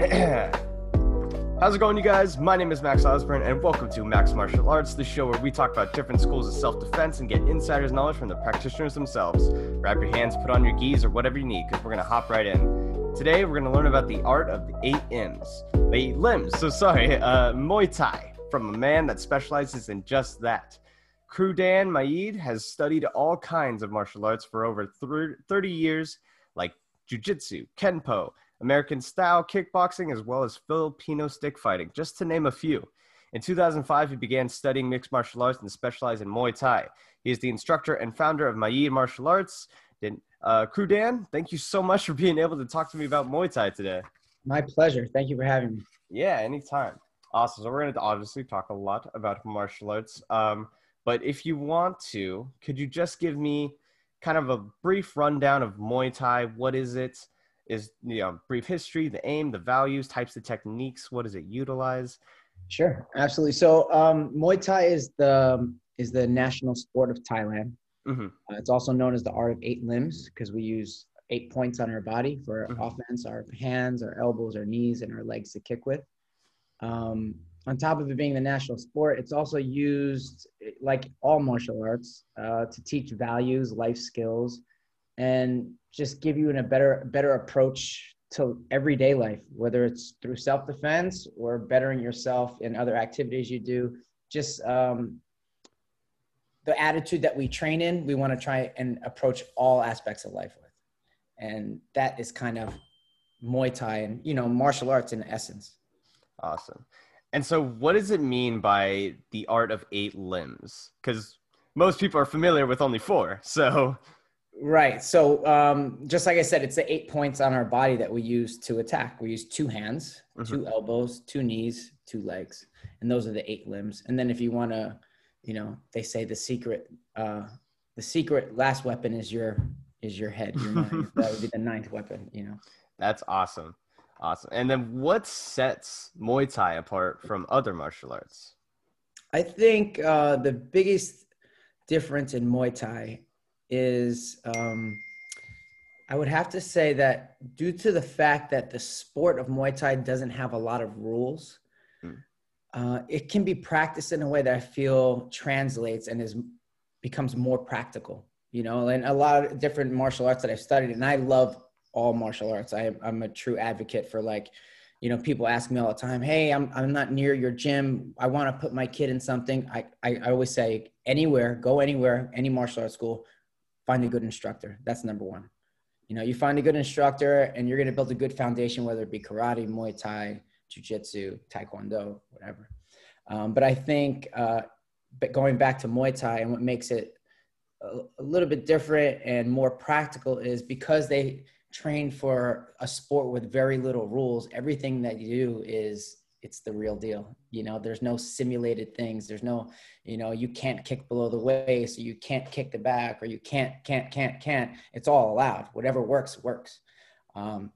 How's it going, you guys? My name is Max Osburn, and welcome to MAX Martial Arts, the show where we talk about different schools of self-defense and get insider's knowledge from the practitioners themselves. Wrap your hands, put on your gis, or whatever you need, because we're going to hop right in. Today, we're going to learn about the art of the Muay Thai, from a man that specializes in just that. Kru Dan Mayid has studied all kinds of martial arts for over 30 years, like jiu-jitsu, kenpo, American style kickboxing, as well as Filipino stick fighting, just to name a few. In 2005, he began studying mixed martial arts and specialized in Muay Thai. He is the instructor and founder of Mayid Martial Arts. Kru Dan, thank you so much for being able to talk to me about Muay Thai today. My pleasure. Thank you for having me. Yeah, anytime. Awesome. So we're going to obviously talk a lot about martial arts. But if you want to, could you just give me kind of a brief rundown of Muay Thai? What is it? Brief history, the aim, the values, types of techniques, what does it utilize? Sure, absolutely. So Muay Thai is the national sport of Thailand. Mm-hmm. It's also known as the art of 8 limbs because we use 8 points on our body for mm-hmm. offense, our hands, our elbows, our knees, and our legs to kick with. On top of it being the national sport, it's also used, like all martial arts, to teach values, life skills, and just give you a better approach to everyday life, whether it's through self-defense or bettering yourself in other activities you do. Just the attitude that we train in, we want to try and approach all aspects of life with. And that is kind of Muay Thai and, martial arts in essence. Awesome. And so what does it mean by the art of 8 limbs? Because most people are familiar with only 4, so... Right. So just like I said, it's the 8 points on our body that we use to attack. We use 2 hands, mm-hmm. 2 elbows, 2 knees, 2 legs. And those are the 8 limbs. And then if you want to, they say the secret last weapon is your head. Your mind. That would be the 9th weapon, That's awesome. Awesome. And then what sets Muay Thai apart from other martial arts? I think the biggest difference in Muay Thai is I would have to say that due to the fact that the sport of Muay Thai doesn't have a lot of rules, it can be practiced in a way that I feel translates and becomes more practical, and a lot of different martial arts that I've studied, and I love all martial arts. I'm a true advocate for people ask me all the time, hey, I'm not near your gym. I want to put my kid in something. I always say go anywhere, any martial arts school, find a good instructor. That's number one. You find a good instructor and you're going to build a good foundation, whether it be karate, Muay Thai, jiu-jitsu, taekwondo, whatever. But I think going back to Muay Thai and what makes it a little bit different and more practical is because they train for a sport with very little rules, everything that you do it's the real deal. There's no simulated things. There's no, you can't kick below the waist, so you can't kick the back, or you can't. It's all allowed. Whatever works. And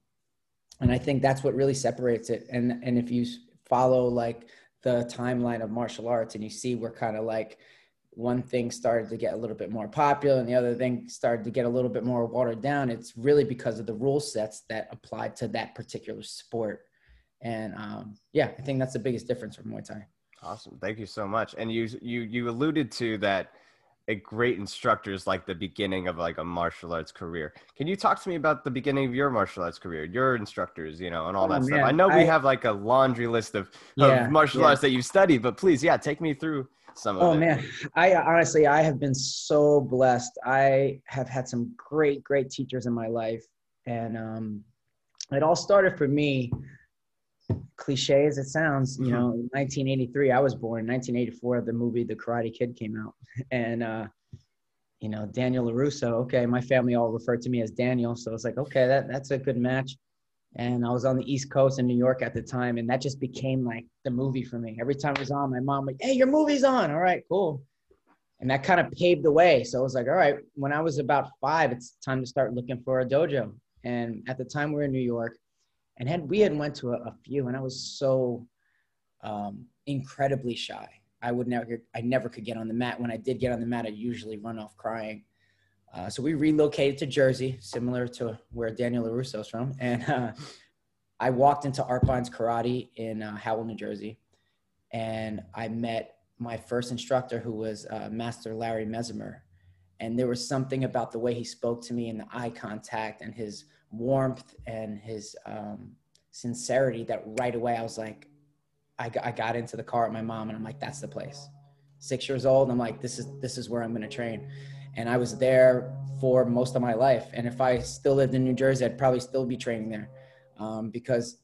I think that's what really separates it. And if you follow the timeline of martial arts and you see we're kind of one thing started to get a little bit more popular and the other thing started to get a little bit more watered down, it's really because of the rule sets that apply to that particular sport. And I think that's the biggest difference from Muay Thai. Awesome. Thank you so much. And you alluded to that a great instructor is the beginning of a martial arts career. Can you talk to me about the beginning of your martial arts career, your instructors, and all that stuff? I know we have a laundry list of martial arts that you've studied, but please, take me through some of it. Oh, man. I have been so blessed. I have had some great, great teachers in my life. And it all started for me, cliche as it sounds, in 1983, I was born. In 1984, the movie The Karate Kid came out. And, Daniel LaRusso, my family all referred to me as Daniel. So it's that's a good match. And I was on the East Coast in New York at the time. And that just became the movie for me. Every time it was on, my mom hey, your movie's on. All right, cool. And that kind of paved the way. So it was all right, when I was about 5, it's time to start looking for a dojo. And at the time we were in New York. And we had went to a few, and I was so incredibly shy. I never could get on the mat. When I did get on the mat, I'd usually run off crying. So we relocated to Jersey, similar to where Daniel LaRusso's from. And I walked into Art Bond's Karate in Howell, New Jersey, and I met my first instructor, who was Master Larry Mesmer. And there was something about the way he spoke to me and the eye contact and his warmth and his sincerity that right away I was like, I got into the car with my mom and I'm like, that's the place. 6 years old, I'm like, this is where I'm going to train. And I was there for most of my life. And if I still lived in New Jersey, I'd probably still be training there because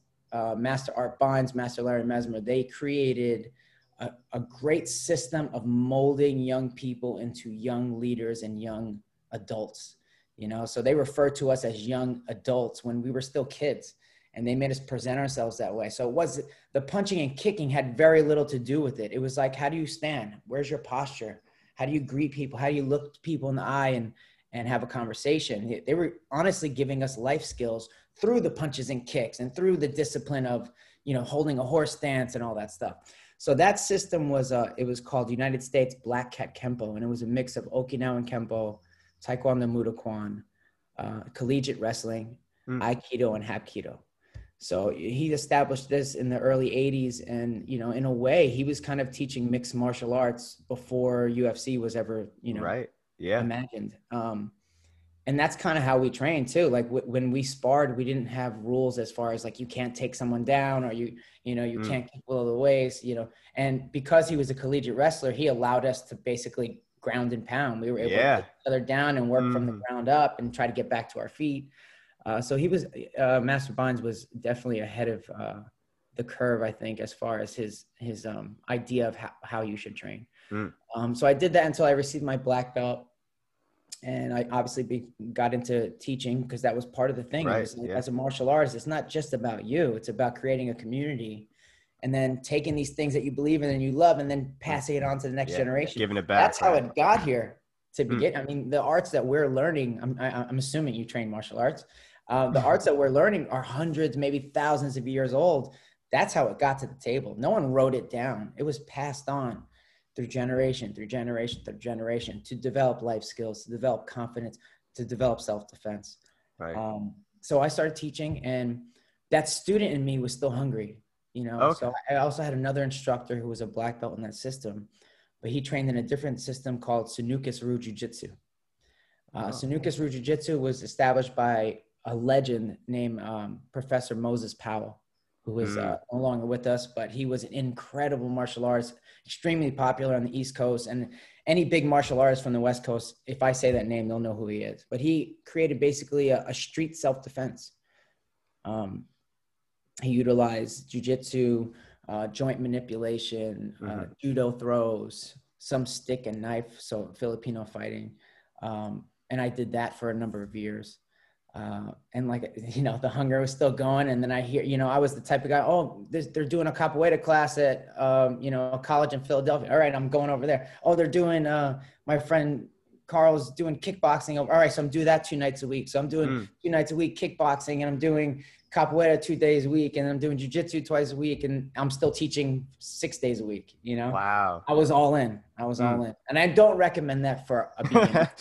Master Art Bonds, Master Larry Mesmer, they created a great system of molding young people into young leaders and young adults, you know? So they refer to us as young adults when we were still kids, and they made us present ourselves that way. So it was, the punching and kicking had very little to do with it. It was like, how do you stand? Where's your posture? How do you greet people? How do you look people in the eye and have a conversation? They were honestly giving us life skills through the punches and kicks and through the discipline of, you know, holding a horse stance and all that stuff. So that system was, it was called United States Black Cat Kempo, and it was a mix of Okinawan Kempo, Taekwondo Muay Thai, collegiate wrestling, Aikido, and Hapkido. So he established this in the early 80s, and, you know, in a way, he was kind of teaching mixed martial arts before UFC was ever, you know, right. Yeah. Imagined. And that's kind of how we trained too. Like when we sparred, we didn't have rules as far as like, you can't take someone down or you can't kick below the waist, you know? And because he was a collegiate wrestler, he allowed us to basically ground and pound. We were able to get each other down and work from the ground up and try to get back to our feet. So he was, Master Bonds was definitely ahead of the curve, I think, as far as his idea of how you should train. So I did that until I received my black belt. And I obviously got into teaching because that was part of the thing. Right, it was like, as a martial artist, it's not just about you. It's about creating a community and then taking these things that you believe in and you love and then passing it on to the next generation. Giving it back. That's how it got here to begin. I mean, the arts that we're learning, I'm assuming you train martial arts. The arts that we're learning are hundreds, maybe thousands of years old. That's how it got to the table. No one wrote it down. It was passed on through generation, through generation, through generation, to develop life skills, to develop confidence, to develop self-defense. Right. So I started teaching, and that student in me was still hungry, you know? Okay. So I also had another instructor who was a black belt in that system, but he trained in a different system called Sanuces Ryu Jiu-Jitsu. Sanuces Ryu Jiu-Jitsu was established by a legend named Professor Moses Powell, who was no longer with us, but he was an incredible martial artist, extremely popular on the East Coast. And any big martial artist from the West Coast, if I say that name, they'll know who he is. But he created basically a street self-defense. He utilized jiu-jitsu, joint manipulation, judo throws, some stick and knife, so Filipino fighting. And I did that for a number of years. And like, you know, the hunger was still going. And then I hear, you know, I was the type of guy, oh, they're doing a capoeira class at, you know, a college in Philadelphia. All right, I'm going over there. Oh, they're doing, my friend Carl's doing kickboxing. All right, so I'm doing that 2 nights a week. So I'm doing 2 nights a week kickboxing, and I'm doing capoeira 2 days a week, and I'm doing jiu-jitsu twice a week, and I'm still teaching 6 days a week, you know? Wow. I was all in. And I don't recommend that for a beginner.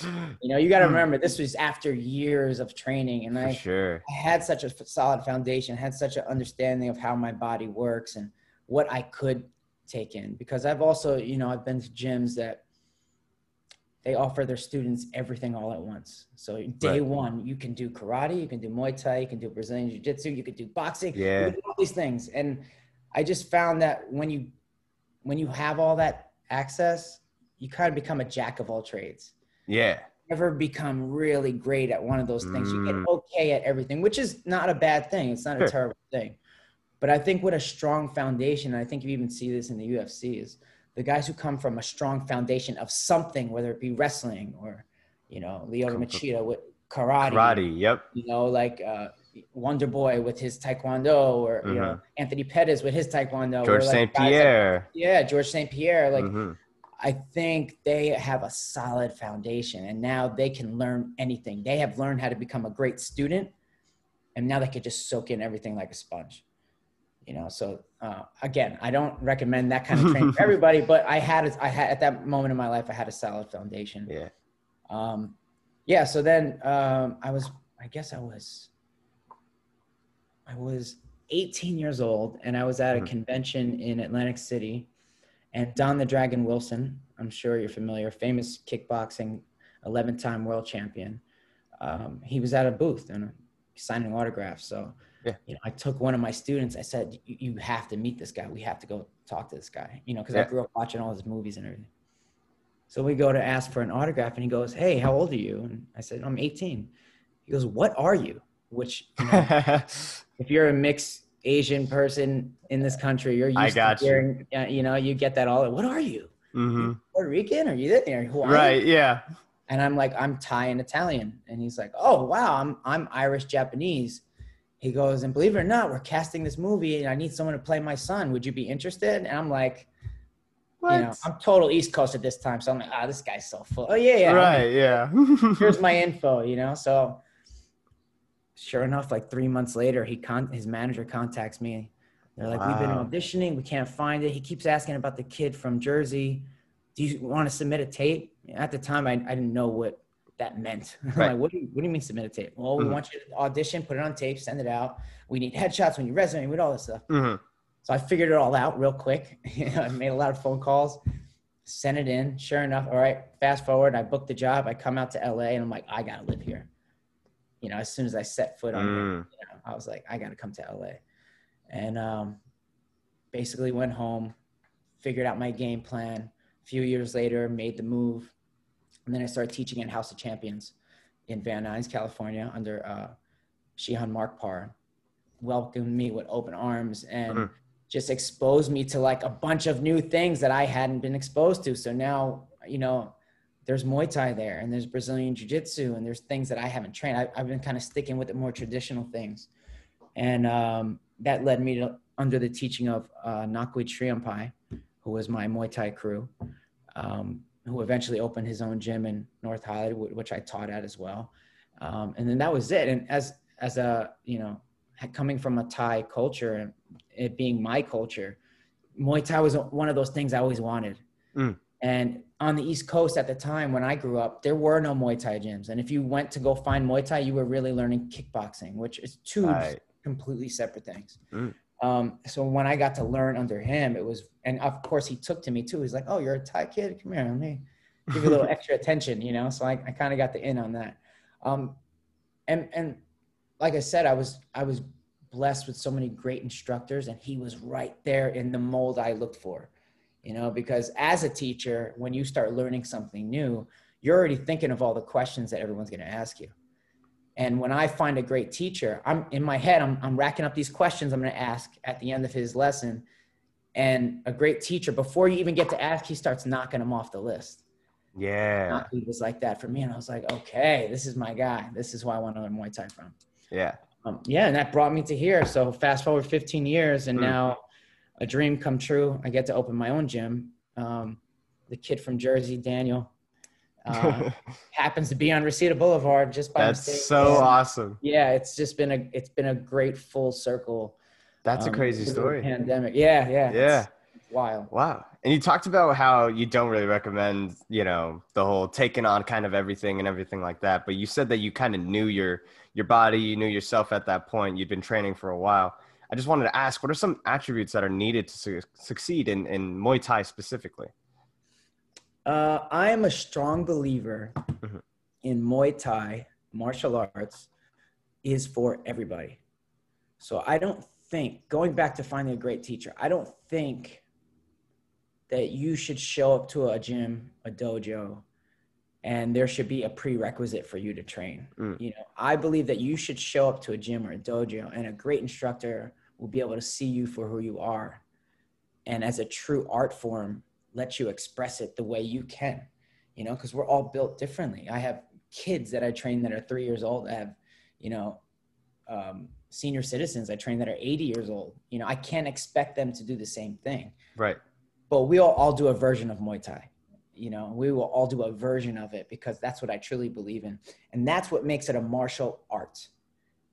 You know, you got to remember, this was after years of training, and I had such a solid foundation, had such an understanding of how my body works and what I could take in. Because I've also, you know, I've been to gyms that they offer their students everything all at once. So day one, you can do karate, you can do Muay Thai, you can do Brazilian Jiu-Jitsu, you can do boxing, you can do all these things. And I just found that when you have all that access, you kind of become a jack of all trades. Yeah. You never become really great at one of those things. You get okay at everything, which is not a bad thing. It's not a terrible thing. But I think what a strong foundation, and I think you even see this in the UFC, is the guys who come from a strong foundation of something, whether it be wrestling or, you know, Lyoto Machida with karate. You know, like Wonder Boy with his taekwondo, or, you know, Anthony Pettis with his taekwondo. George St. Pierre. George St. Pierre. Like, I think they have a solid foundation, and now they can learn anything. They have learned how to become a great student, and now they could just soak in everything like a sponge. You know, so again, I don't recommend that kind of training for everybody, but I had at that moment in my life, I had a solid foundation. So then I was 18 years old, and I was at a convention in Atlantic City, and Don the Dragon Wilson, I'm sure you're familiar, famous kickboxing 11-time world champion. He was at a booth and signing autographs. So, you know, I took one of my students. I said, you have to meet this guy. We have to go talk to this guy, you know, because I grew up watching all his movies and everything. So we go to ask for an autograph, and he goes, hey, how old are you? And I said, I'm 18. He goes, what are you? Which, you know, if you're a mixed Asian person in this country, you're used to hearing, you know, you get that all. What are you? Mm-hmm. Puerto Rican? Are you there? Who are you? Yeah. And I'm like, I'm Thai and Italian. And he's like, oh, wow, I'm Irish Japanese. He goes, and believe it or not, we're casting this movie, and I need someone to play my son. Would you be interested? And I'm like, what? You know, I'm total East Coast at this time. So I'm like, ah, this guy's so full. Oh, yeah, yeah. Right, yeah. Here's my info, you know? So sure enough, like 3 months later, his manager contacts me. They're like, we've been auditioning. We can't find it. He keeps asking about the kid from Jersey. Do you want to submit a tape? At the time, I didn't know what that meant. Right. Like, what do you mean submit a tape? Well, we want you to audition, put it on tape, send it out. We need headshots, we need resume, we need all this stuff. So I figured it all out real quick. I made a lot of phone calls, sent it in. Sure enough, all right, fast forward, I booked the job. I come out to LA, and I'm like, I got to live here. You know, as soon as I set foot on it, you know, I was like, I got to come to LA. And basically went home, figured out my game plan. A few years later, made the move. And then I started teaching at House of Champions in Van Nuys, California, under Shihan Mark Parr. Welcomed me with open arms and just exposed me to like a bunch of new things that I hadn't been exposed to. So now, you know, there's Muay Thai there, and there's Brazilian Jiu-Jitsu, and there's things that I haven't trained. I've been kind of sticking with the more traditional things. And that led me to under the teaching of Nakui Triumpai, who was my Muay Thai crew, who eventually opened his own gym in North Hollywood, which I taught at as well. And then that was it. And as a, you know, coming from a Thai culture and it being my culture, Muay Thai was one of those things I always wanted. And on the East Coast at the time when I grew up, there were no Muay Thai gyms. And if you went to go find Muay Thai, you were really learning kickboxing, which is two completely separate things. So when I got to learn under him, it was, and of course he took to me too. He's like, oh, you're a Thai kid. Come here, let me give you a little extra attention, you know? So I kind of got the in on that. And like I said, I was blessed with so many great instructors, and he was right there in the mold I looked for, you know, because as a teacher, when you start learning something new, you're already thinking of all the questions that everyone's going to ask you. And when I find a great teacher, I'm in my head, I'm racking up these questions I'm going to ask at the end of his lesson. And a great teacher, before you even get to ask, he starts knocking them off the list. Yeah. He was like that for me. And I was like, okay, this is my guy. This is who I want to learn Muay Thai from. Yeah. Yeah. And that brought me to here. So fast forward 15 years and now a dream come true. I get to open my own gym. The kid from Jersey, Daniel, happens to be on Reseda Boulevard just by mistake. That's so awesome. Yeah, it's just been a great full circle. That's a crazy story. Pandemic. Yeah. It's wild. Wow. And you talked about how you don't really recommend, you know, the whole taking on kind of everything and everything like that. But you said that you kind of knew your body, you knew yourself at that point. You'd been training for a while. I just wanted to ask, what are some attributes that are needed to succeed in Muay Thai specifically? I am a strong believer in Muay Thai martial arts is for everybody. So I don't think, going back to finding a great teacher, I don't think that you should show up to a gym, a dojo, and there should be a prerequisite for you to train. You know, I believe that you should show up to a gym or a dojo, and a great instructor will be able to see you for who you are. And as a true art form, let you express it the way you can, you know, because we're all built differently. I have kids that I train that are 3 years old. I have, you know, senior citizens I train that are 80 years old. You know, I can't expect them to do the same thing. Right. But we all do a version of Muay Thai. You know, we will all do a version of it because that's what I truly believe in. And that's what makes it a martial art,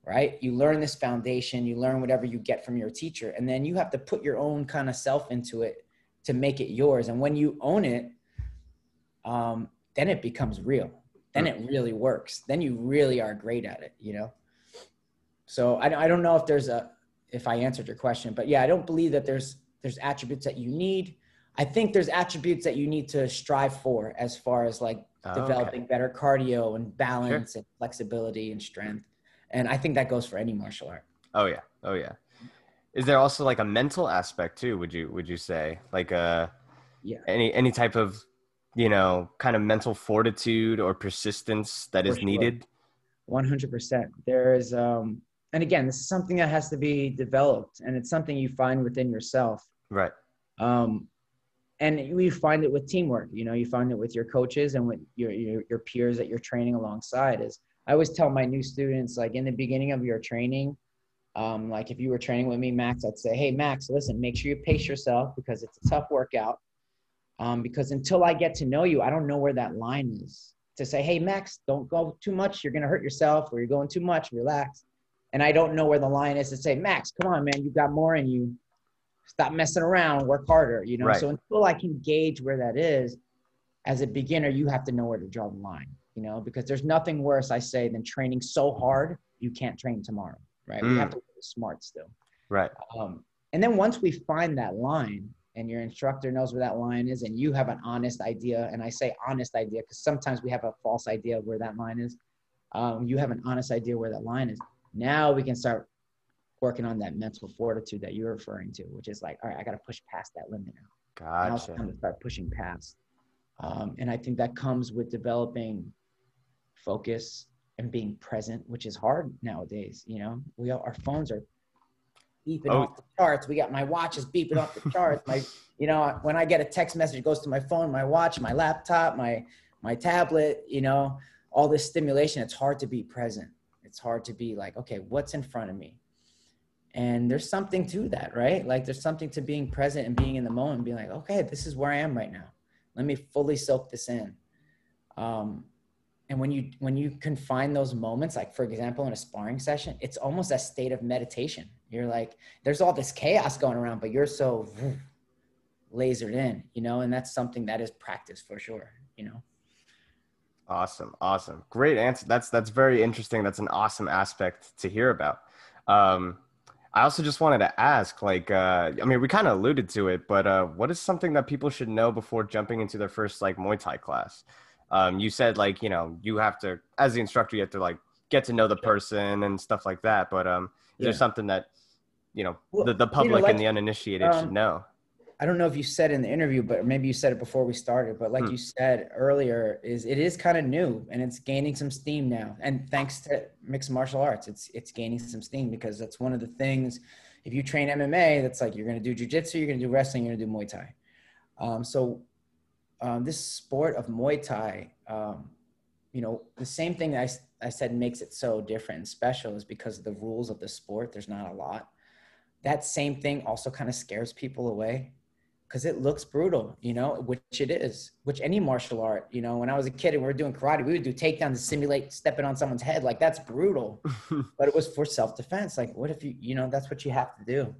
right? You learn this foundation, you learn whatever you get from your teacher, and then you have to put your own kind of self into it to make it yours. And when you own it, then it becomes real. Then it really works. Then you really are great at it, you know? So I don't know if there's if I answered your question, but yeah, I don't believe that there's attributes that you need. I think there's attributes that you need to strive for as far as like developing better cardio and balance and flexibility and strength. And I think that goes for any martial art. Oh yeah. Oh yeah. Is there also like a mental aspect too? Would you say like any type of, you know, kind of mental fortitude or persistence that is needed? 100%. There is, and again, this is something that has to be developed, and it's something you find within yourself. Right. And you find it with teamwork. You know, you find it with your coaches and with your peers that you're training alongside. Is I always tell my new students, like in the beginning of your training, like if you were training with me, Max, I'd say, hey, Max, listen, make sure you pace yourself because it's a tough workout. Because until I get to know you, I don't know where that line is. To say, hey, Max, don't go too much. You're going to hurt yourself, or you're going too much. Relax. And I don't know where the line is to say, Max, come on, man, you got more in you. Stop messing around, work harder, you know? Right. So until I can gauge where that is, as a beginner, you have to know where to draw the line, you know, because there's nothing worse, I say, than training so hard, you can't train tomorrow, right? We have to be smart still. Right. And then once we find that line, and your instructor knows where that line is, and you have an honest idea, and I say honest idea because sometimes we have a false idea of where that line is. You have an honest idea where that line is. Now we can start working on that mental fortitude that you're referring to, which is like, all right, I got to push past that limit now. Gotcha. Now it's time to start pushing past. And I think that comes with developing focus and being present, which is hard nowadays. You know, we all, our phones are beeping off the charts. We got, my watch is beeping off the charts. My, you know, when I get a text message, it goes to my phone, my watch, my laptop, my tablet, you know, all this stimulation. It's hard to be present. It's hard to be like, okay, what's in front of me? And there's something to that, right? Like there's something to being present and being in the moment and being like, okay, this is where I am right now. Let me fully soak this in. And when you can find those moments, like for example, in a sparring session, it's almost a state of meditation. You're like, there's all this chaos going around, but you're so lasered in, you know, and that's something that is practice for sure, you know? Awesome. Awesome. Great answer. That's very interesting. That's an awesome aspect to hear about. I also just wanted to ask, like, I mean, we kind of alluded to it, but what is something that people should know before jumping into their first, like, Muay Thai class? You said, like, you know, you have to, as the instructor, you have to, like, get to know the person and stuff like that. But is there something that, you know, the public and the uninitiated should know? I don't know if you said in the interview, but maybe you said it before we started, but like you said earlier, it is kind of new and it's gaining some steam now. And thanks to mixed martial arts, it's gaining some steam because that's one of the things, if you train MMA, that's like, you're going to do jiu-jitsu, you're going to do wrestling, you're going to do Muay Thai. So this sport of Muay Thai, you know, the same thing that I said makes it so different and special is because of the rules of the sport. There's not a lot. That same thing also kind of scares people away. Because it looks brutal, you know, which it is, which any martial art, you know, when I was a kid and we were doing karate, we would do takedowns to simulate stepping on someone's head. Like, that's brutal. But it was for self-defense. Like, what if you know, that's what you have to do.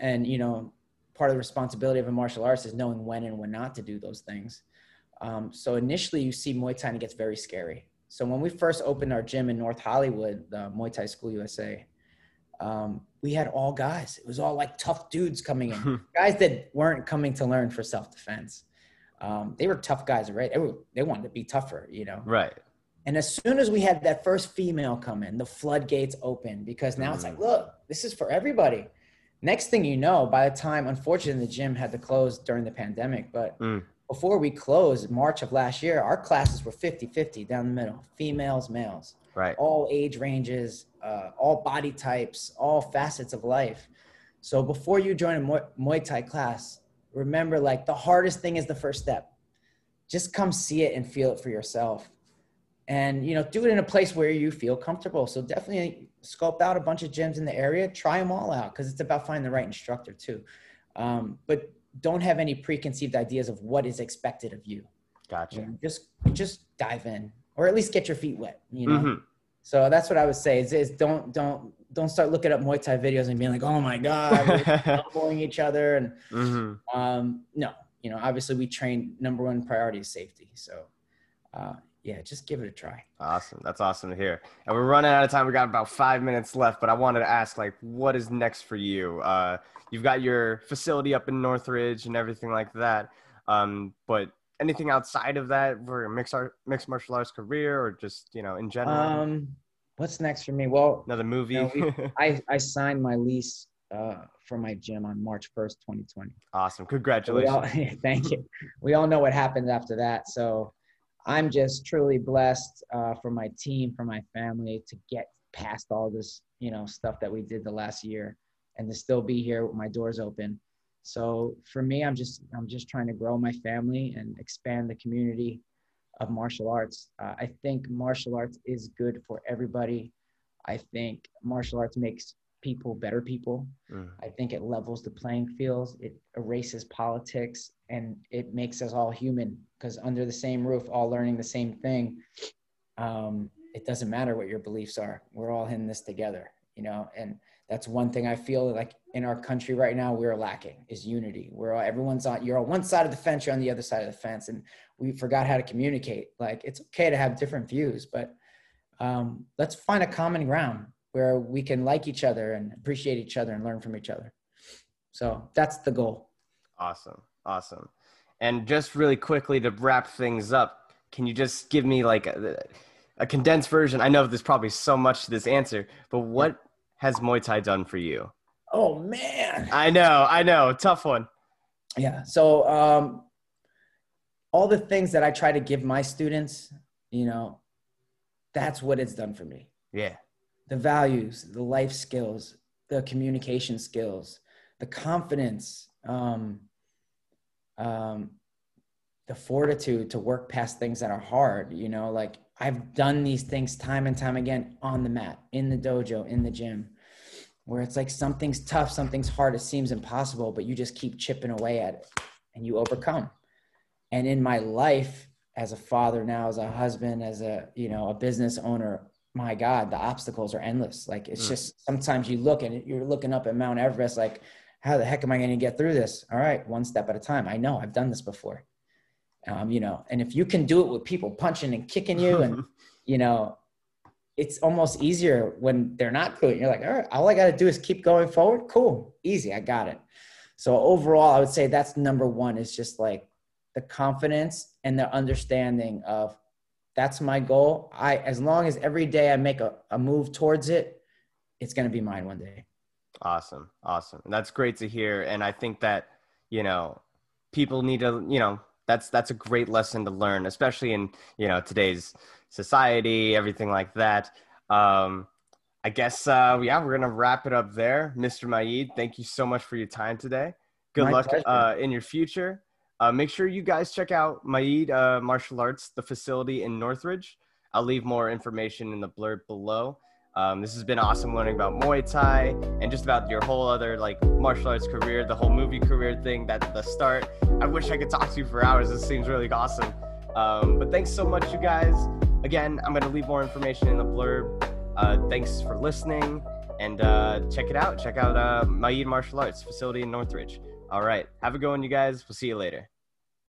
And, you know, part of the responsibility of a martial artist is knowing when and when not to do those things. So initially you see Muay Thai and it gets very scary. So when we first opened our gym in North Hollywood, the Muay Thai School USA, we had all guys. It was all like tough dudes coming in, guys that weren't coming to learn for self-defense. They were tough guys, right? They wanted to be tougher, you know? Right. And as soon as we had that first female come in, the floodgates opened because now it's like, look, this is for everybody. Next thing you know, by the time, unfortunately, the gym had to close during the pandemic, but before we closed, March of last year, our classes were 50-50 down the middle, females, males. Right. All age ranges, all body types, all facets of life. So before you join a Muay Thai class, remember, like, the hardest thing is the first step. Just come see it and feel it for yourself. And, you know, do it in a place where you feel comfortable. So definitely scope out a bunch of gyms in the area. Try them all out because it's about finding the right instructor too. But don't have any preconceived ideas of what is expected of you. Gotcha. You know, just dive in. Or at least get your feet wet, you know? So that's what I would say is don't start looking up Muay Thai videos and being like, oh my God, we're elbowing each other. And no, you know, obviously we train, number one priority is safety. So yeah, just give it a try. Awesome. That's awesome to hear. And we're running out of time. We got about 5 minutes left, but I wanted to ask, like, what is next for you? You've got your facility up in Northridge and everything like that. But anything outside of that for your mixed martial arts career, or just, you know, in general? What's next for me? Well, another movie. You know, I signed my lease for my gym on March 1st, 2020. Awesome. Congratulations. Thank you. We all know what happened after that. So I'm just truly blessed for my team, for my family, to get past all this, you know, stuff that we did the last year, and to still be here with my doors open. So for me, I'm just trying to grow my family and expand the community of martial arts. I think martial arts is good for everybody. I think martial arts makes people better people. I think it levels the playing fields. It erases politics, and it makes us all human, because under the same roof, all learning the same thing. It doesn't matter what your beliefs are. We're all in this together, you know, and that's one thing I feel like in our country right now we're lacking is unity. You're on one side of the fence, you're on the other side of the fence, and we forgot how to communicate. Like, it's okay to have different views, but let's find a common ground where we can like each other and appreciate each other and learn from each other. So that's the goal. Awesome. Awesome. And just really quickly to wrap things up, can you just give me like a condensed version? I know there's probably so much to this answer, but what has Muay Thai done for you? Oh man. I know. Tough one. Yeah. So, all the things that I try to give my students, you know, that's what it's done for me. Yeah. The values, the life skills, the communication skills, the confidence, the fortitude to work past things that are hard, you know, like I've done these things time and time again on the mat, in the dojo, in the gym, where it's like something's tough, something's hard, it seems impossible, but you just keep chipping away at it and you overcome. And in my life as a father now, as a husband, as a, you know, a business owner, my God, the obstacles are endless. Like, it's just, sometimes you look and you're looking up at Mount Everest, like, how the heck am I going to get through this? All right. One step at a time. I know I've done this before. You know, and if you can do it with people punching and kicking you and, you know, it's almost easier when they're not doing it. You're like, all right, all I got to do is keep going forward. Cool. Easy. I got it. So overall, I would say that's number one, is just like the confidence and the understanding of that's my goal. As long as every day I make a move towards it, it's going to be mine one day. Awesome. Awesome. And that's great to hear. And I think that, you know, people need to, you know, that's a great lesson to learn, especially in, you know, today's society, everything like that. I guess, yeah, we're going to wrap it up there. Mr. Mayid, thank you so much for your time today. Good my luck in your future. Make sure you guys check out Mayid Martial Arts, the facility in Northridge. I'll leave more information in the blurb below. This has been awesome learning about Muay Thai and just about your whole other like martial arts career, the whole movie career thing, that's the start. I wish I could talk to you for hours. This seems really awesome. But thanks so much, you guys. Again, I'm going to leave more information in the blurb. Thanks for listening, and check it out. Check out Mayid Martial Arts facility in Northridge. All right. Have a good one, you guys. We'll see you later.